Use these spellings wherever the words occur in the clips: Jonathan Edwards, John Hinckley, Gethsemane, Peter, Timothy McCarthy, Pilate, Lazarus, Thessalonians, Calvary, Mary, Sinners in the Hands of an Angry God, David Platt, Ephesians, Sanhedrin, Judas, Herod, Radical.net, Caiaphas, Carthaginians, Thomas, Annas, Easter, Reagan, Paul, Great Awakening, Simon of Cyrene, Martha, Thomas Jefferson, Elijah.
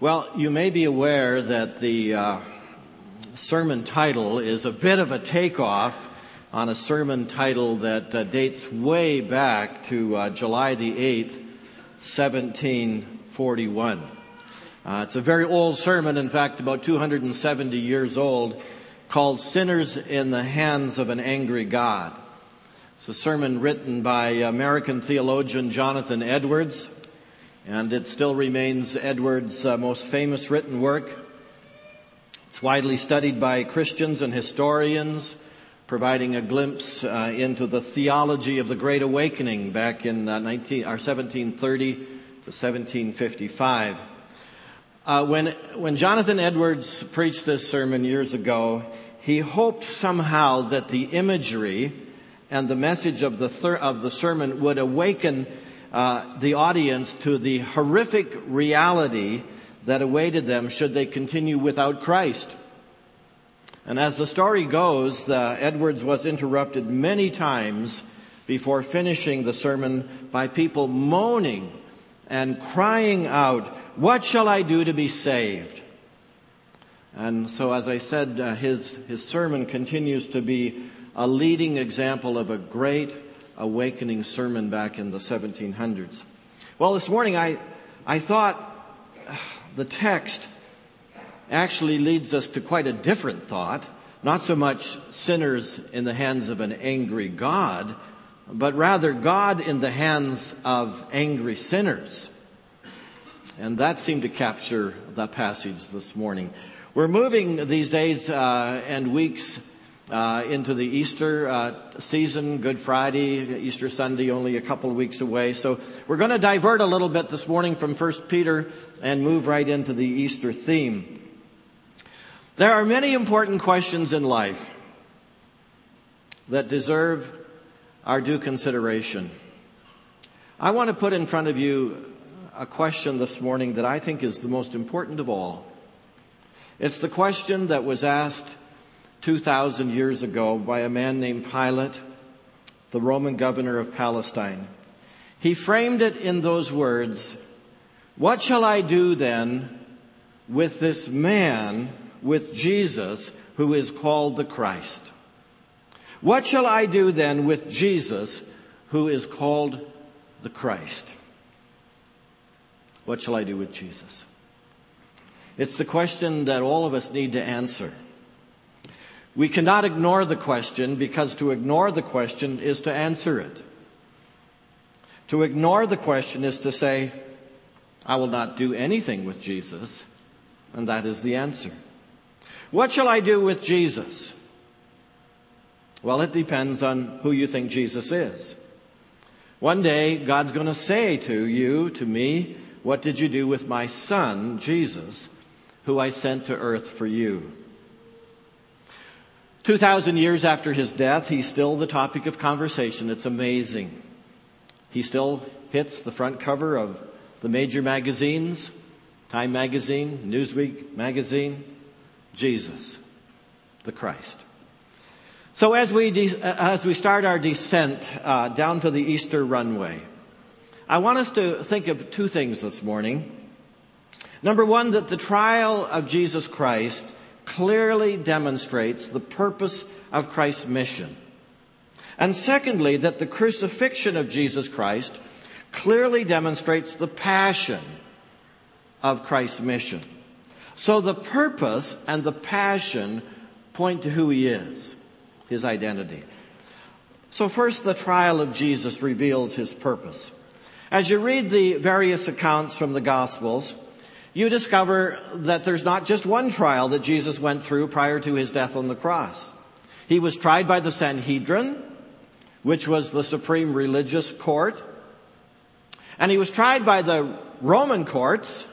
Well, you may be aware that the sermon title is a bit of a takeoff on a sermon title that dates way back to July the 8th, 1741. It's a very old sermon, in fact, about 270 years old, called Sinners in the Hands of an Angry God. It's a sermon written by American theologian Jonathan Edwards, and it still remains Edwards' most famous written work. It's widely studied by Christians and historians, providing a glimpse into the theology of the Great Awakening back in 1730 to 1755. When Jonathan Edwards preached this sermon years ago, he hoped somehow that the imagery and the message of the sermon would awaken the audience to the horrific reality that awaited them should they continue without Christ. And as the story goes, Edwards was interrupted many times before finishing the sermon by people moaning and crying out, "What shall I do to be saved?" And so, as I said, his sermon continues to be a leading example of a great awakening sermon back in the 1700s. Well, this morning I thought the text actually leads us to quite a different thought. Not so much sinners in the hands of an angry God, but rather God in the hands of angry sinners. And that seemed to capture the passage this morning. We're moving these days and weeks into the Easter season, Good Friday, Easter Sunday, only a couple of weeks away. So we're going to divert a little bit this morning from 1 Peter and move right into the Easter theme. There are many important questions in life that deserve our due consideration. I want to put in front of you a question this morning that I think is the most important of all. It's the question that was asked 2,000 years ago by a man named Pilate, the Roman governor of Palestine. He framed it in those words, "What shall I do then with this man, with Jesus, who is called the Christ? What shall I do then with Jesus, who is called the Christ?" What shall I do with Jesus? It's the question that all of us need to answer. We cannot ignore the question, because to ignore the question is to answer it. To ignore the question is to say, "I will not do anything with Jesus," and that is the answer. What shall I do with Jesus? Well, it depends on who you think Jesus is. One day, God's going to say to you, to me, "What did you do with my son, Jesus, who I sent to earth for you?" 2,000 years after his death, he's still the topic of conversation. It's amazing. He still hits the front cover of the major magazines, Time Magazine, Newsweek Magazine, Jesus, the Christ. So as we start our descent down to the Easter runway, I want us to think of two things this morning. Number one, that the trial of Jesus Christ clearly demonstrates the purpose of Christ's mission. And secondly, that the crucifixion of Jesus Christ clearly demonstrates the passion of Christ's mission. So the purpose and the passion point to who he is, his identity. So first, the trial of Jesus reveals his purpose. As you read the various accounts from the Gospels, you discover that there's not just one trial that Jesus went through prior to his death on the cross. He was tried by the Sanhedrin, which was the supreme religious court. And he was tried by the Roman courts.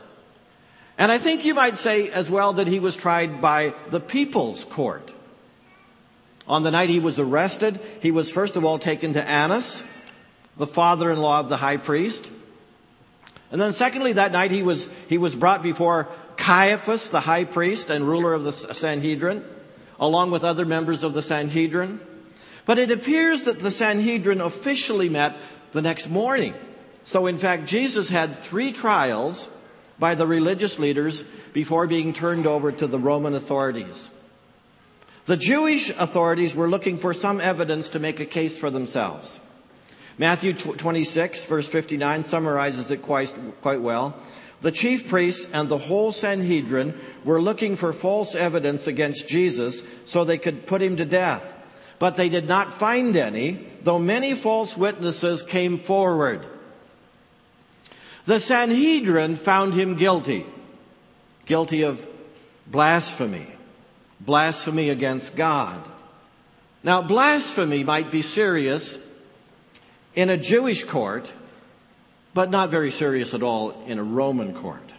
And I think you might say as well that he was tried by the people's court. On the night he was arrested, he was first of all taken to Annas, the father-in-law of the high priest. And then secondly, that night he was brought before Caiaphas, the high priest and ruler of the Sanhedrin, along with other members of the Sanhedrin. But it appears that the Sanhedrin officially met the next morning. So in fact, Jesus had three trials by the religious leaders before being turned over to the Roman authorities. The Jewish authorities were looking for some evidence to make a case for themselves. Matthew 26, verse 59, summarizes it quite well. The chief priests and the whole Sanhedrin were looking for false evidence against Jesus so they could put him to death. But they did not find any, though many false witnesses came forward. The Sanhedrin found him guilty of blasphemy against God. Now, blasphemy might be serious in a Jewish court, but not very serious at all in a Roman court.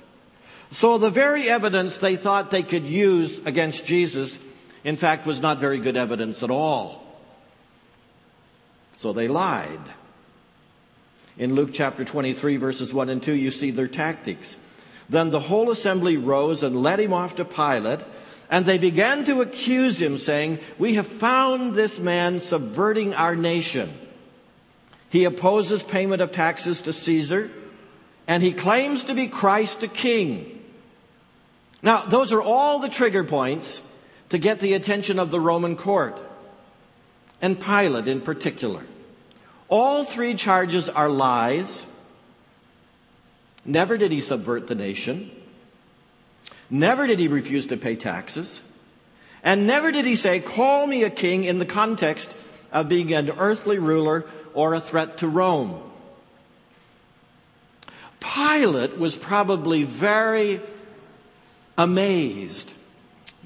So the very evidence they thought they could use against Jesus, in fact, was not very good evidence at all. So they lied. In Luke chapter 23, verses 1 and 2, you see their tactics. Then the whole assembly rose and led him off to Pilate, and they began to accuse him, saying, "We have found this man subverting our nation. He opposes payment of taxes to Caesar, and he claims to be Christ the King." Now, those are all the trigger points to get the attention of the Roman court, and Pilate in particular. All three charges are lies. Never did he subvert the nation. Never did he refuse to pay taxes. And never did he say, "Call me a king," in the context of being an earthly ruler or a threat to Rome. Pilate was probably very amazed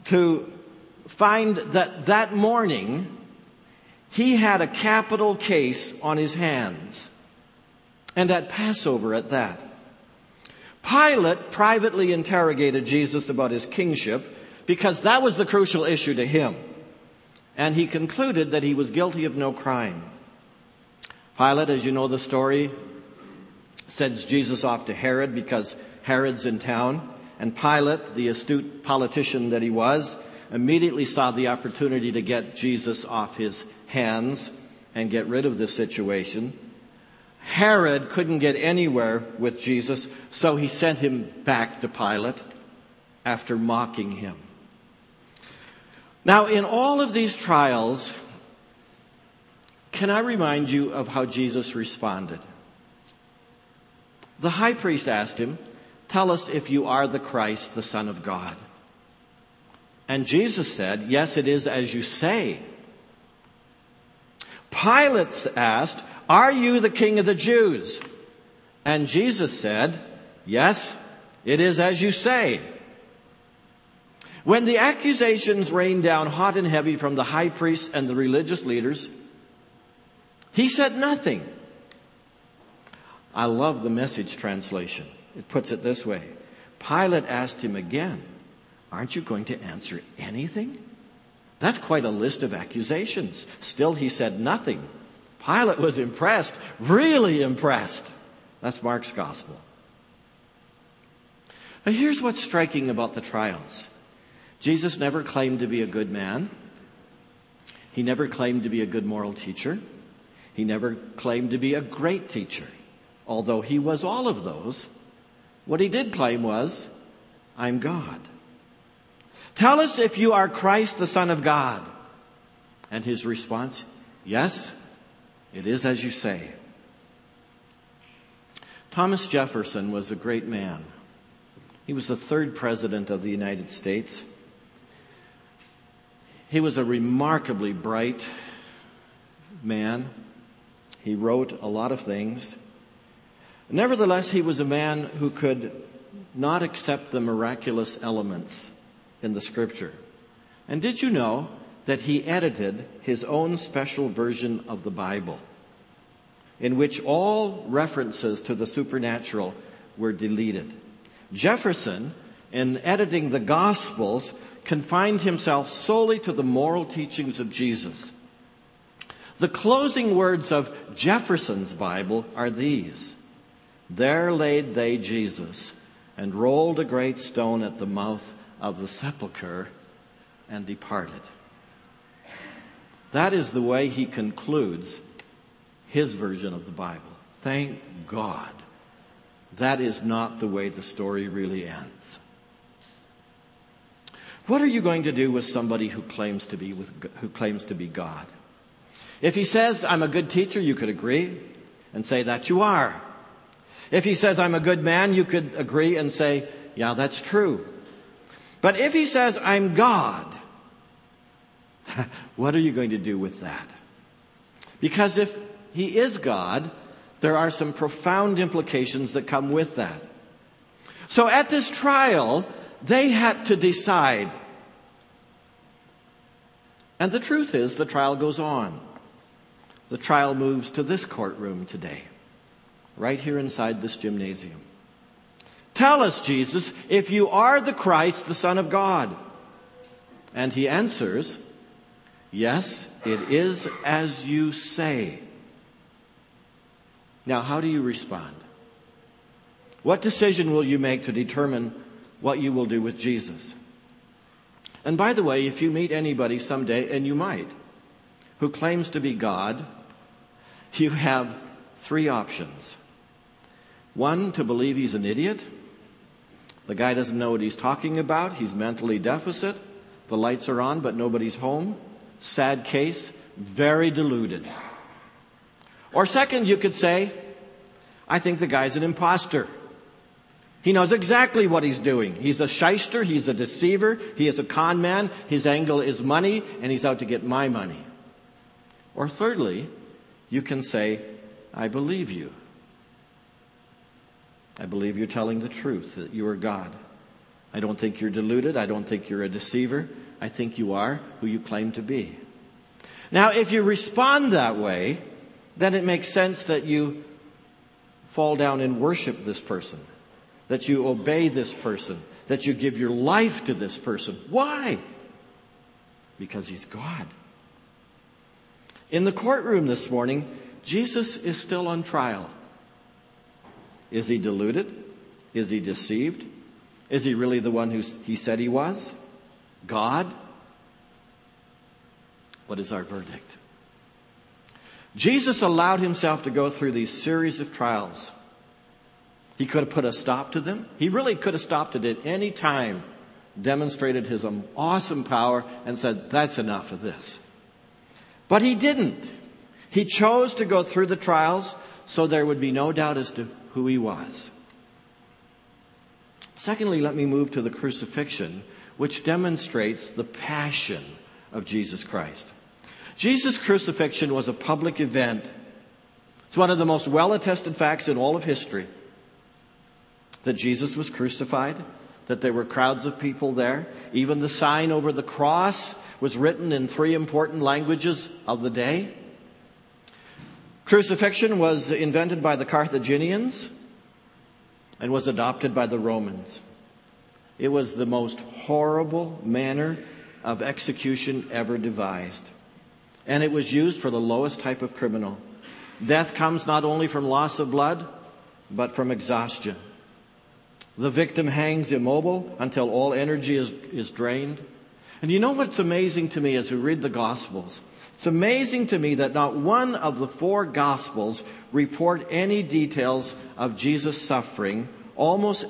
to find that that morning he had a capital case on his hands, and at Passover at that. Pilate privately interrogated Jesus about his kingship because that was the crucial issue to him, and he concluded that he was guilty of no crime. Pilate, as you know the story, sends Jesus off to Herod because Herod's in town. And Pilate, the astute politician that he was, immediately saw the opportunity to get Jesus off his hands and get rid of this situation. Herod couldn't get anywhere with Jesus, so he sent him back to Pilate after mocking him. Now, in all of these trials, can I remind you of how Jesus responded? The high priest asked him, "Tell us if you are the Christ, the Son of God." And Jesus said, "Yes, it is as you say." Pilate asked, "Are you the King of the Jews?" And Jesus said, "Yes, it is as you say." When the accusations rained down hot and heavy from the high priests and the religious leaders, he said nothing. I love the Message translation. It puts it this way. Pilate asked him again, "Aren't you going to answer anything?" That's quite a list of accusations. Still, he said nothing. Pilate was impressed, really impressed. That's Mark's gospel. Now, here's what's striking about the trials. Jesus never claimed to be a good man. He never claimed to be a good moral teacher. He never claimed to be a great teacher, although he was all of those. What he did claim was, "I'm God." "Tell us if you are Christ, the Son of God." And his response, "Yes, it is as you say." Thomas Jefferson was a great man. He was the third president of the United States. He was a remarkably bright man. He wrote a lot of things. Nevertheless, he was a man who could not accept the miraculous elements in the Scripture. And did you know that he edited his own special version of the Bible, in which all references to the supernatural were deleted? Jefferson, in editing the Gospels, confined himself solely to the moral teachings of Jesus. The closing words of Jefferson's Bible are these: "There laid they Jesus, and rolled a great stone at the mouth of the sepulchre, and departed." That is the way he concludes his version of the Bible. Thank God That is not the way the story really ends. What are you going to do with somebody who claims to be God? If he says, I'm a good teacher, you could agree and say that you are. If he says, I'm a good man, you could agree and say, yeah, that's true. But if he says, I'm God, what are you going to do with that? Because if he is God, there are some profound implications that come with that. So at this trial, they had to decide. And the truth is, the trial goes on. The trial moves to this courtroom today, right here inside this gymnasium. Tell us, Jesus, if you are the Christ, the Son of God. And he answers, yes, it is as you say. Now, how do you respond? What decision will you make to determine what you will do with Jesus? And by the way, if you meet anybody someday, and you might, who claims to be God, you have three options. One, to believe he's an idiot. The guy doesn't know what he's talking about. He's mentally deficit. The lights are on, but nobody's home. Sad case. Very deluded. Or second, you could say, I think the guy's an imposter. He knows exactly what he's doing. He's a shyster. He's a deceiver. He is a con man. His angle is money, and he's out to get my money. Or thirdly, you can say, I believe you. I believe you're telling the truth, that you are God. I don't think you're deluded. I don't think you're a deceiver. I think you are who you claim to be. Now, if you respond that way, then it makes sense that you fall down and worship this person, that you obey this person, that you give your life to this person. Why? Because he's God. In the courtroom this morning, Jesus is still on trial. Is he deluded? Is he deceived? Is he really the one who he said he was? God? What is our verdict? Jesus allowed himself to go through these series of trials. He could have put a stop to them. He really could have stopped it at any time, demonstrated his awesome power, and said, that's enough of this. But he didn't. He chose to go through the trials so there would be no doubt as to who he was. Secondly, let me move to the crucifixion, which demonstrates the passion of Jesus Christ. Jesus' crucifixion was a public event. It's one of the most well-attested facts in all of history, that Jesus was crucified, that there were crowds of people there. Even the sign over the cross was written in three important languages of the day. Crucifixion was invented by the Carthaginians and was adopted by the Romans. It was the most horrible manner of execution ever devised. And it was used for the lowest type of criminal. Death comes not only from loss of blood, but from exhaustion. The victim hangs immobile until all energy is drained. And you know what's amazing to me as we read the Gospels? It's amazing to me that not one of the four Gospels report any details of Jesus' suffering, almost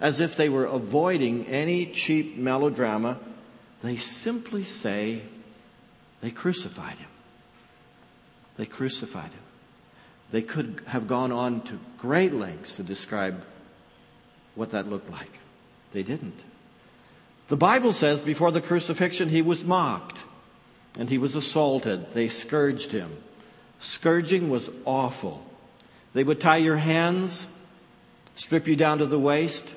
as if they were avoiding any cheap melodrama. They simply say they crucified him. They crucified him. They could have gone on to great lengths to describe what that looked like. They didn't. The Bible says before the crucifixion he was mocked. And he was assaulted. They scourged him. Scourging was awful. They would tie your hands, strip you down to the waist.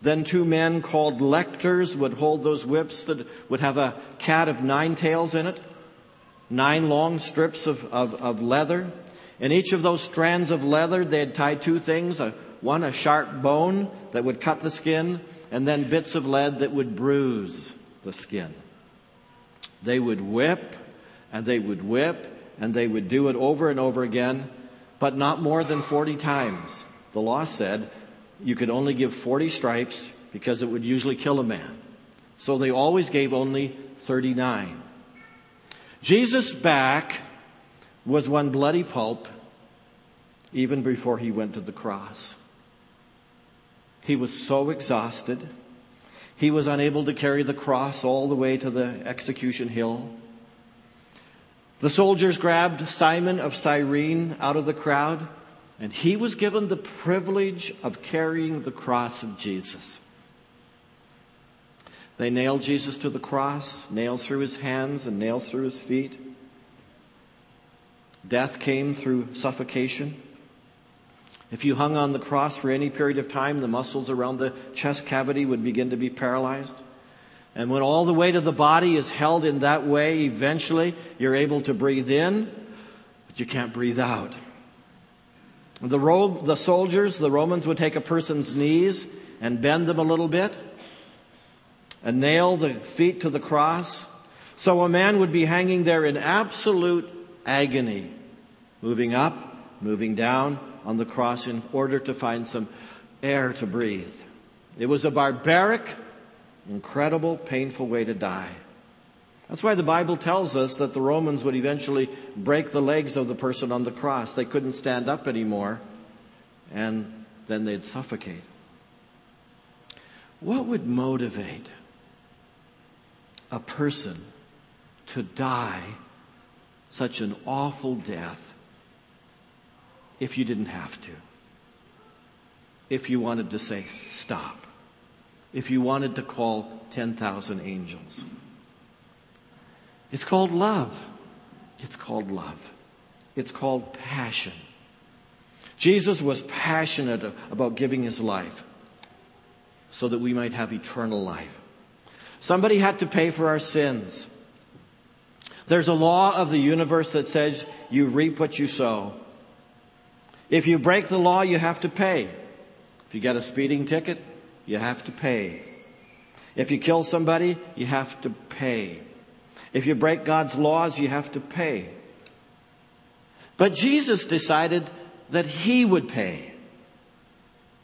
Then two men called lectors would hold those whips that would have a cat of nine tails in it, nine long strips of leather. In each of those strands of leather, they had tied two things, one a sharp bone that would cut the skin, and then bits of lead that would bruise the skin. They would whip, and they would whip, and they would do it over and over again, but not more than 40 times. The law said you could only give 40 stripes because it would usually kill a man. So they always gave only 39. Jesus' back was one bloody pulp, even before he went to the cross. He was so exhausted. He was unable to carry the cross all the way to the execution hill. The soldiers grabbed Simon of Cyrene out of the crowd, and he was given the privilege of carrying the cross of Jesus. They nailed Jesus to the cross, nails through his hands and nails through his feet. Death came through suffocation. If you hung on the cross for any period of time, the muscles around the chest cavity would begin to be paralyzed. And when all the weight of the body is held in that way, eventually you're able to breathe in, but you can't breathe out. The Romans would take a person's knees and bend them a little bit and nail the feet to the cross. So a man would be hanging there in absolute agony, moving up, moving down, on the cross in order to find some air to breathe. It was a barbaric, incredible, painful way to die. That's why the Bible tells us that the Romans would eventually break the legs of the person on the cross. They couldn't stand up anymore, and then they'd suffocate. What would motivate a person to die such an awful death if you didn't have to? If you wanted to say, stop. If you wanted to call 10,000 angels. It's called love. It's called love. It's called passion. Jesus was passionate about giving his life so that we might have eternal life. Somebody had to pay for our sins. There's a law of the universe that says you reap what you sow. If you break the law, you have to pay. If you get a speeding ticket, you have to pay. If you kill somebody, you have to pay. If you break God's laws, you have to pay. But Jesus decided that he would pay.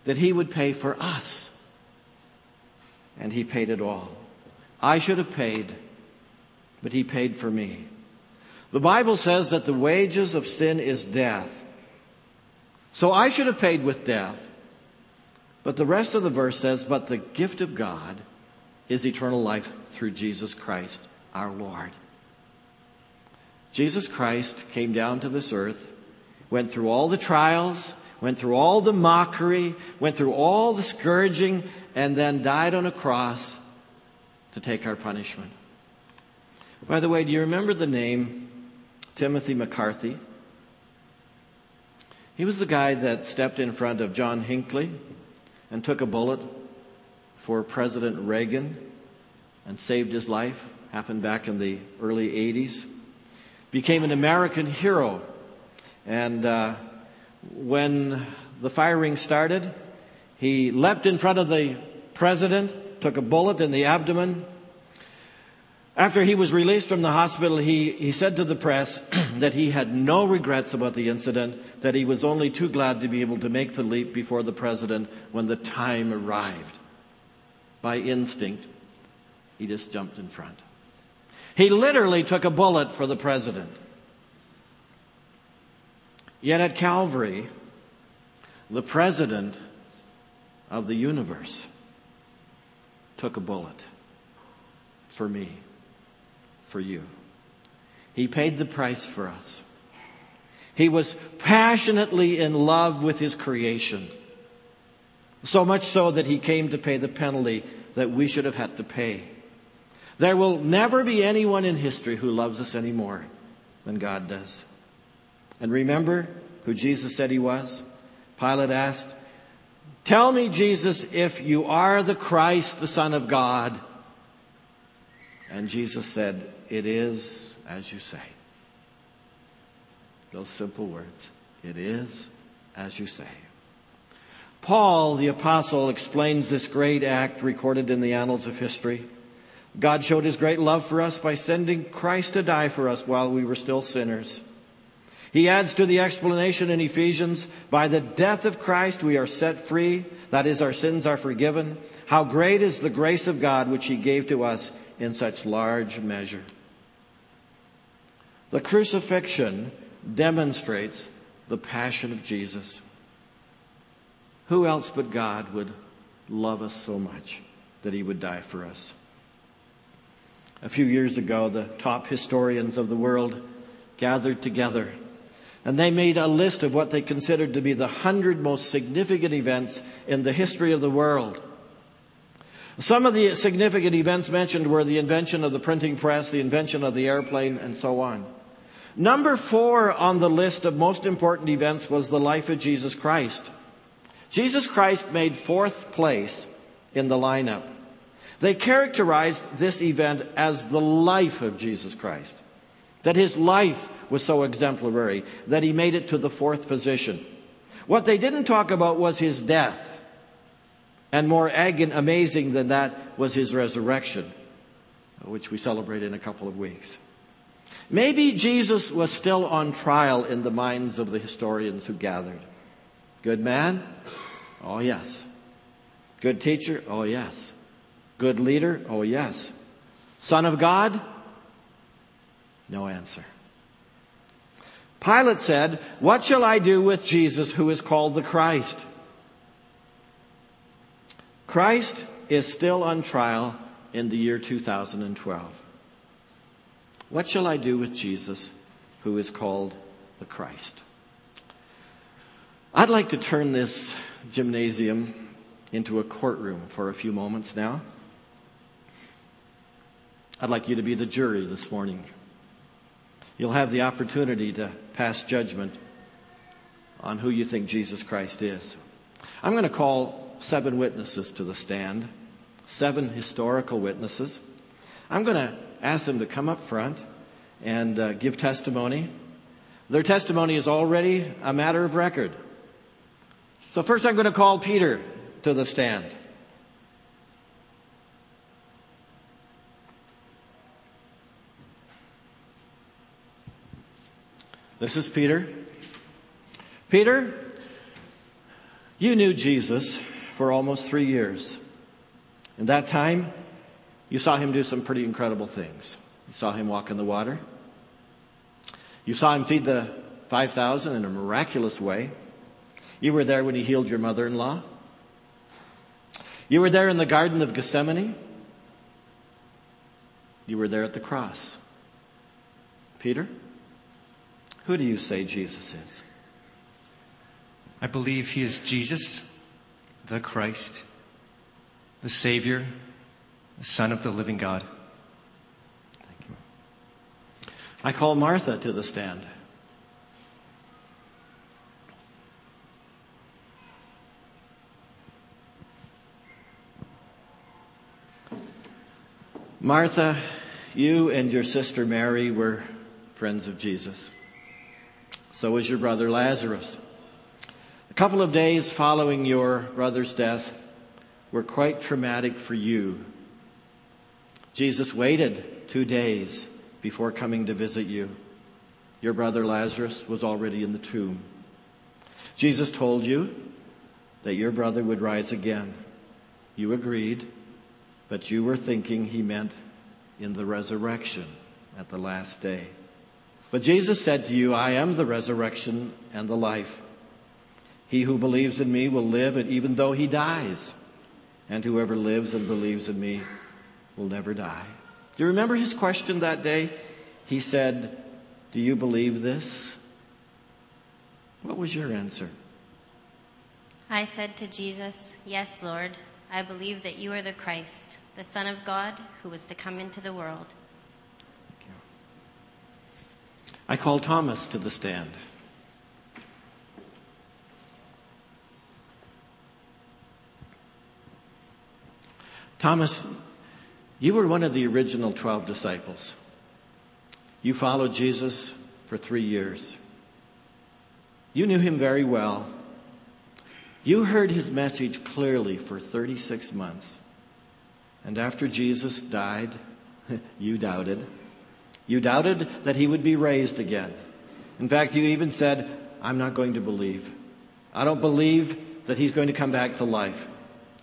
That he would pay for us. And he paid it all. I should have paid, but he paid for me. The Bible says that the wages of sin is death. So I should have paid with death. But the rest of the verse says, but the gift of God is eternal life through Jesus Christ, our Lord. Jesus Christ came down to this earth, went through all the trials, went through all the mockery, went through all the scourging, and then died on a cross to take our punishment. By the way, do you remember the name Timothy McCarthy? He was the guy that stepped in front of John Hinckley and took a bullet for President Reagan and saved his life. Happened back in the early 80s. Became an American hero. And when the firing started, he leapt in front of the president, took a bullet in the abdomen. After he was released from the hospital, he said to the press that he had no regrets about the incident, that he was only too glad to be able to make the leap before the president when the time arrived. By instinct, he just jumped in front. He literally took a bullet for the president. Yet at Calvary, the president of the universe took a bullet for me. For you. He paid the price for us. He was passionately in love with his creation. So much so that he came to pay the penalty that we should have had to pay. There will never be anyone in history who loves us any more than God does. And remember who Jesus said he was? Pilate asked, "Tell me, Jesus, if you are the Christ, the Son of God." And Jesus said, "It is as you say." Those simple words. It is as you say. Paul, the apostle, explains this great act recorded in the annals of history. God showed his great love for us by sending Christ to die for us while we were still sinners. He adds to the explanation in Ephesians, by the death of Christ we are set free, that is, our sins are forgiven. How great is the grace of God which he gave to us in such large measure. The crucifixion demonstrates the passion of Jesus. Who else but God would love us so much that he would die for us? A few years ago, the top historians of the world gathered together, and they made a list of what they considered to be the 100 most significant events in the history of the world. Some of the significant events mentioned were the invention of the printing press, the invention of the airplane, and so on. Number 4 on the list of most important events was the life of Jesus Christ. Jesus Christ made 4th place in the lineup. They characterized this event as the life of Jesus Christ, that his life was so exemplary that he made it to the 4th position. What they didn't talk about was his death. And more amazing than that was his resurrection, which we celebrate in a couple of weeks. Maybe Jesus was still on trial in the minds of the historians who gathered. Good man? Oh, yes. Good teacher? Oh, yes. Good leader? Oh, yes. Son of God? No answer. Pilate said, "What shall I do with Jesus who is called the Christ?" Christ is still on trial in the year 2012. What shall I do with Jesus who is called the Christ? I'd like to turn this gymnasium into a courtroom for a few moments now. I'd like you to be the jury this morning. You'll have the opportunity to pass judgment on who you think Jesus Christ is. I'm going to call 7 witnesses to the stand, 7 historical witnesses. I'm going to ask them to come up front and give testimony. Their testimony is already a matter of record. So first I'm going to call Peter to the stand. This is Peter. Peter, you knew Jesus for almost 3 years. In that time, you saw him do some pretty incredible things. You saw him walk in the water. You saw him feed the 5,000 in a miraculous way. You were there when he healed your mother-in-law. You were there in the Garden of Gethsemane. You were there at the cross. Peter, who do you say Jesus is? I believe he is Jesus, the Christ, the Savior, the Son of the living God. Thank you. I call Martha to the stand. Martha, you and your sister Mary were friends of Jesus. So was your brother Lazarus. A couple of days following your brother's death were quite traumatic for you. Jesus waited 2 days before coming to visit you. Your brother Lazarus was already in the tomb. Jesus told you that your brother would rise again. You agreed, but you were thinking he meant in the resurrection at the last day. But Jesus said to you, "I am the resurrection and the life. He who believes in me will live, and even though he dies. And whoever lives and believes in me will never die." Do you remember his question that day? He said, "Do you believe this?" What was your answer? I said to Jesus, "Yes, Lord, I believe that you are the Christ, the Son of God, who was to come into the world." Thank you. I call Thomas to the stand. Thomas, you were one of the original 12 disciples. You followed Jesus for 3 years. You knew him very well. You heard his message clearly for 36 months. And after Jesus died, you doubted. You doubted that he would be raised again. In fact, you even said, "I'm not going to believe. I don't believe that he's going to come back to life.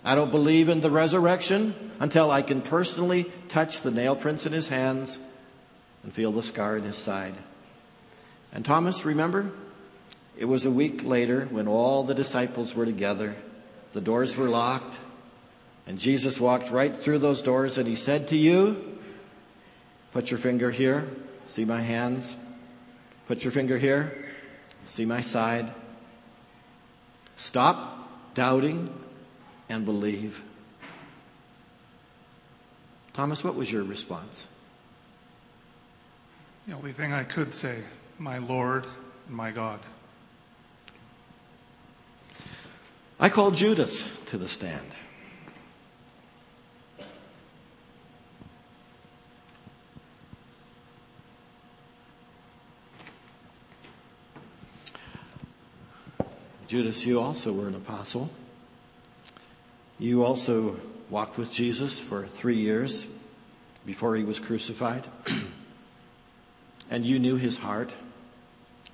I don't believe in the resurrection until I can personally touch the nail prints in his hands and feel the scar in his side." And Thomas, remember, It was a week later when all the disciples were together. The doors were locked, and Jesus walked right through those doors, and he said to you, put your finger here, see my hands. Put your finger here, see my side. Stop doubting and believe. Thomas, what was your response? The only thing I could say, my Lord and my God. I called Judas to the stand. Judas, you also were an apostle. You also walked with Jesus for 3 years before he was crucified. And you knew his heart.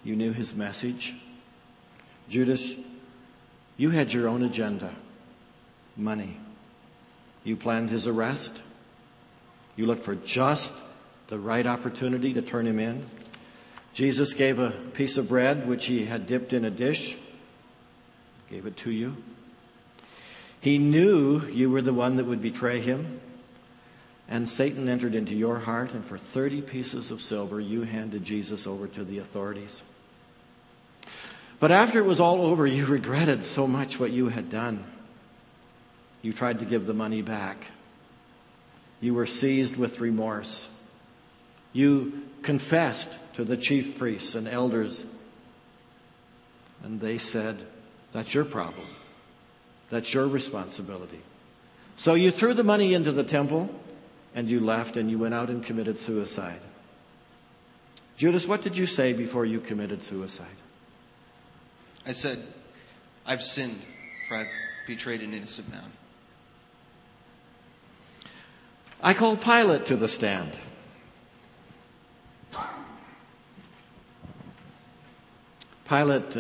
You knew his message. Judas, you had your own agenda, money. You planned his arrest. You looked for just the right opportunity to turn him in. Jesus gave a piece of bread which he had dipped in a dish, gave it to you. He knew you were the one that would betray him. And Satan entered into your heart, and for 30 pieces of silver, you handed Jesus over to the authorities. But after it was all over, you regretted so much what you had done. You tried to give the money back. You were seized with remorse. You confessed to the chief priests and elders, and they said, that's your problem. That's your responsibility. So you threw the money into the temple, and you left, and you went out and committed suicide. Judas, what did you say before you committed suicide? I said, I've sinned, for I've betrayed an innocent man. I called Pilate to the stand. Pilate,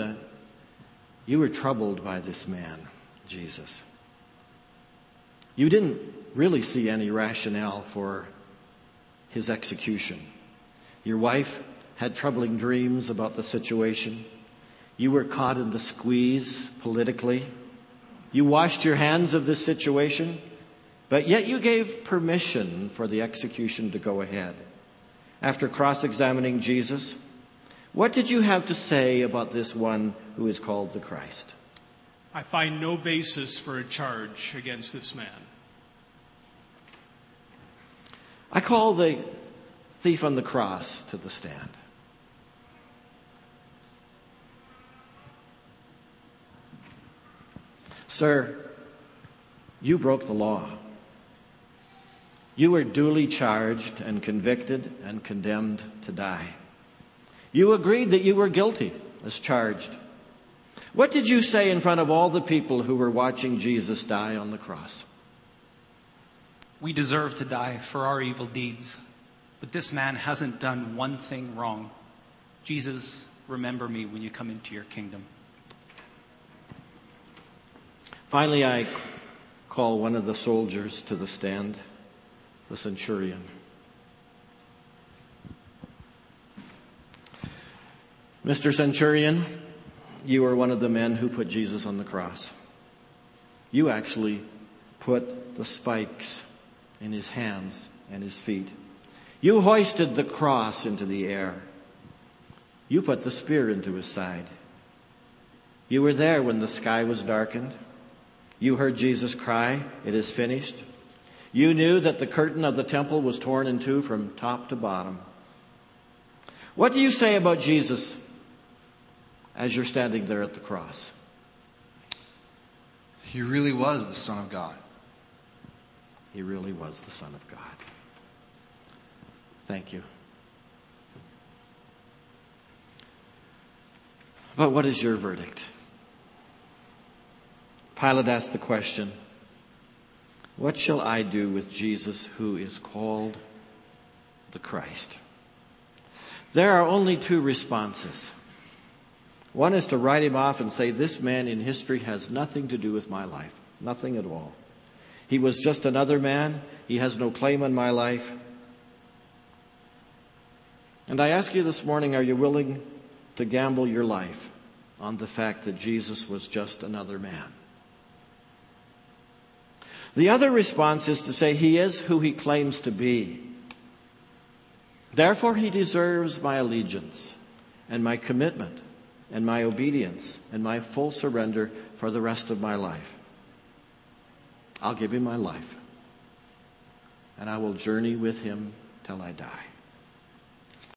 you were troubled by this man, Jesus. You didn't really see any rationale for his execution. Your wife had troubling dreams about the situation. You were caught in the squeeze politically. You washed your hands of this situation, but yet you gave permission for the execution to go ahead. After cross-examining Jesus, what did you have to say about this one who is called the Christ? I find no basis for a charge against this man. I call the thief on the cross to the stand. Sir, you broke the law. You were duly charged and convicted and condemned to die. You agreed that you were guilty as charged. What did you say in front of all the people who were watching Jesus die on the cross? We deserve to die for our evil deeds, but this man hasn't done one thing wrong. Jesus, remember me when you come into your kingdom. Finally, I call one of the soldiers to the stand, the centurion. Mr. Centurion, you are one of the men who put Jesus on the cross. You actually put the spikes in his hands and his feet. You hoisted the cross into the air. You put the spear into his side. You were there when the sky was darkened. You heard Jesus cry, "It is finished." You knew that the curtain of the temple was torn in two from top to bottom. What do you say about Jesus as you're standing there at the cross? He really was the Son of God. He really was the Son of God. Thank you. But what is your verdict? Pilate asked the question, what shall I do with Jesus who is called the Christ? There are only two responses. One is to write him off and say, this man in history has nothing to do with my life. Nothing at all. He was just another man. He has no claim on my life. And I ask you this morning, are you willing to gamble your life on the fact that Jesus was just another man. The other response is to say he is who he claims to be. Therefore, he deserves my allegiance and my commitment and my obedience and my full surrender for the rest of my life. I'll give him my life, and I will journey with him till I die.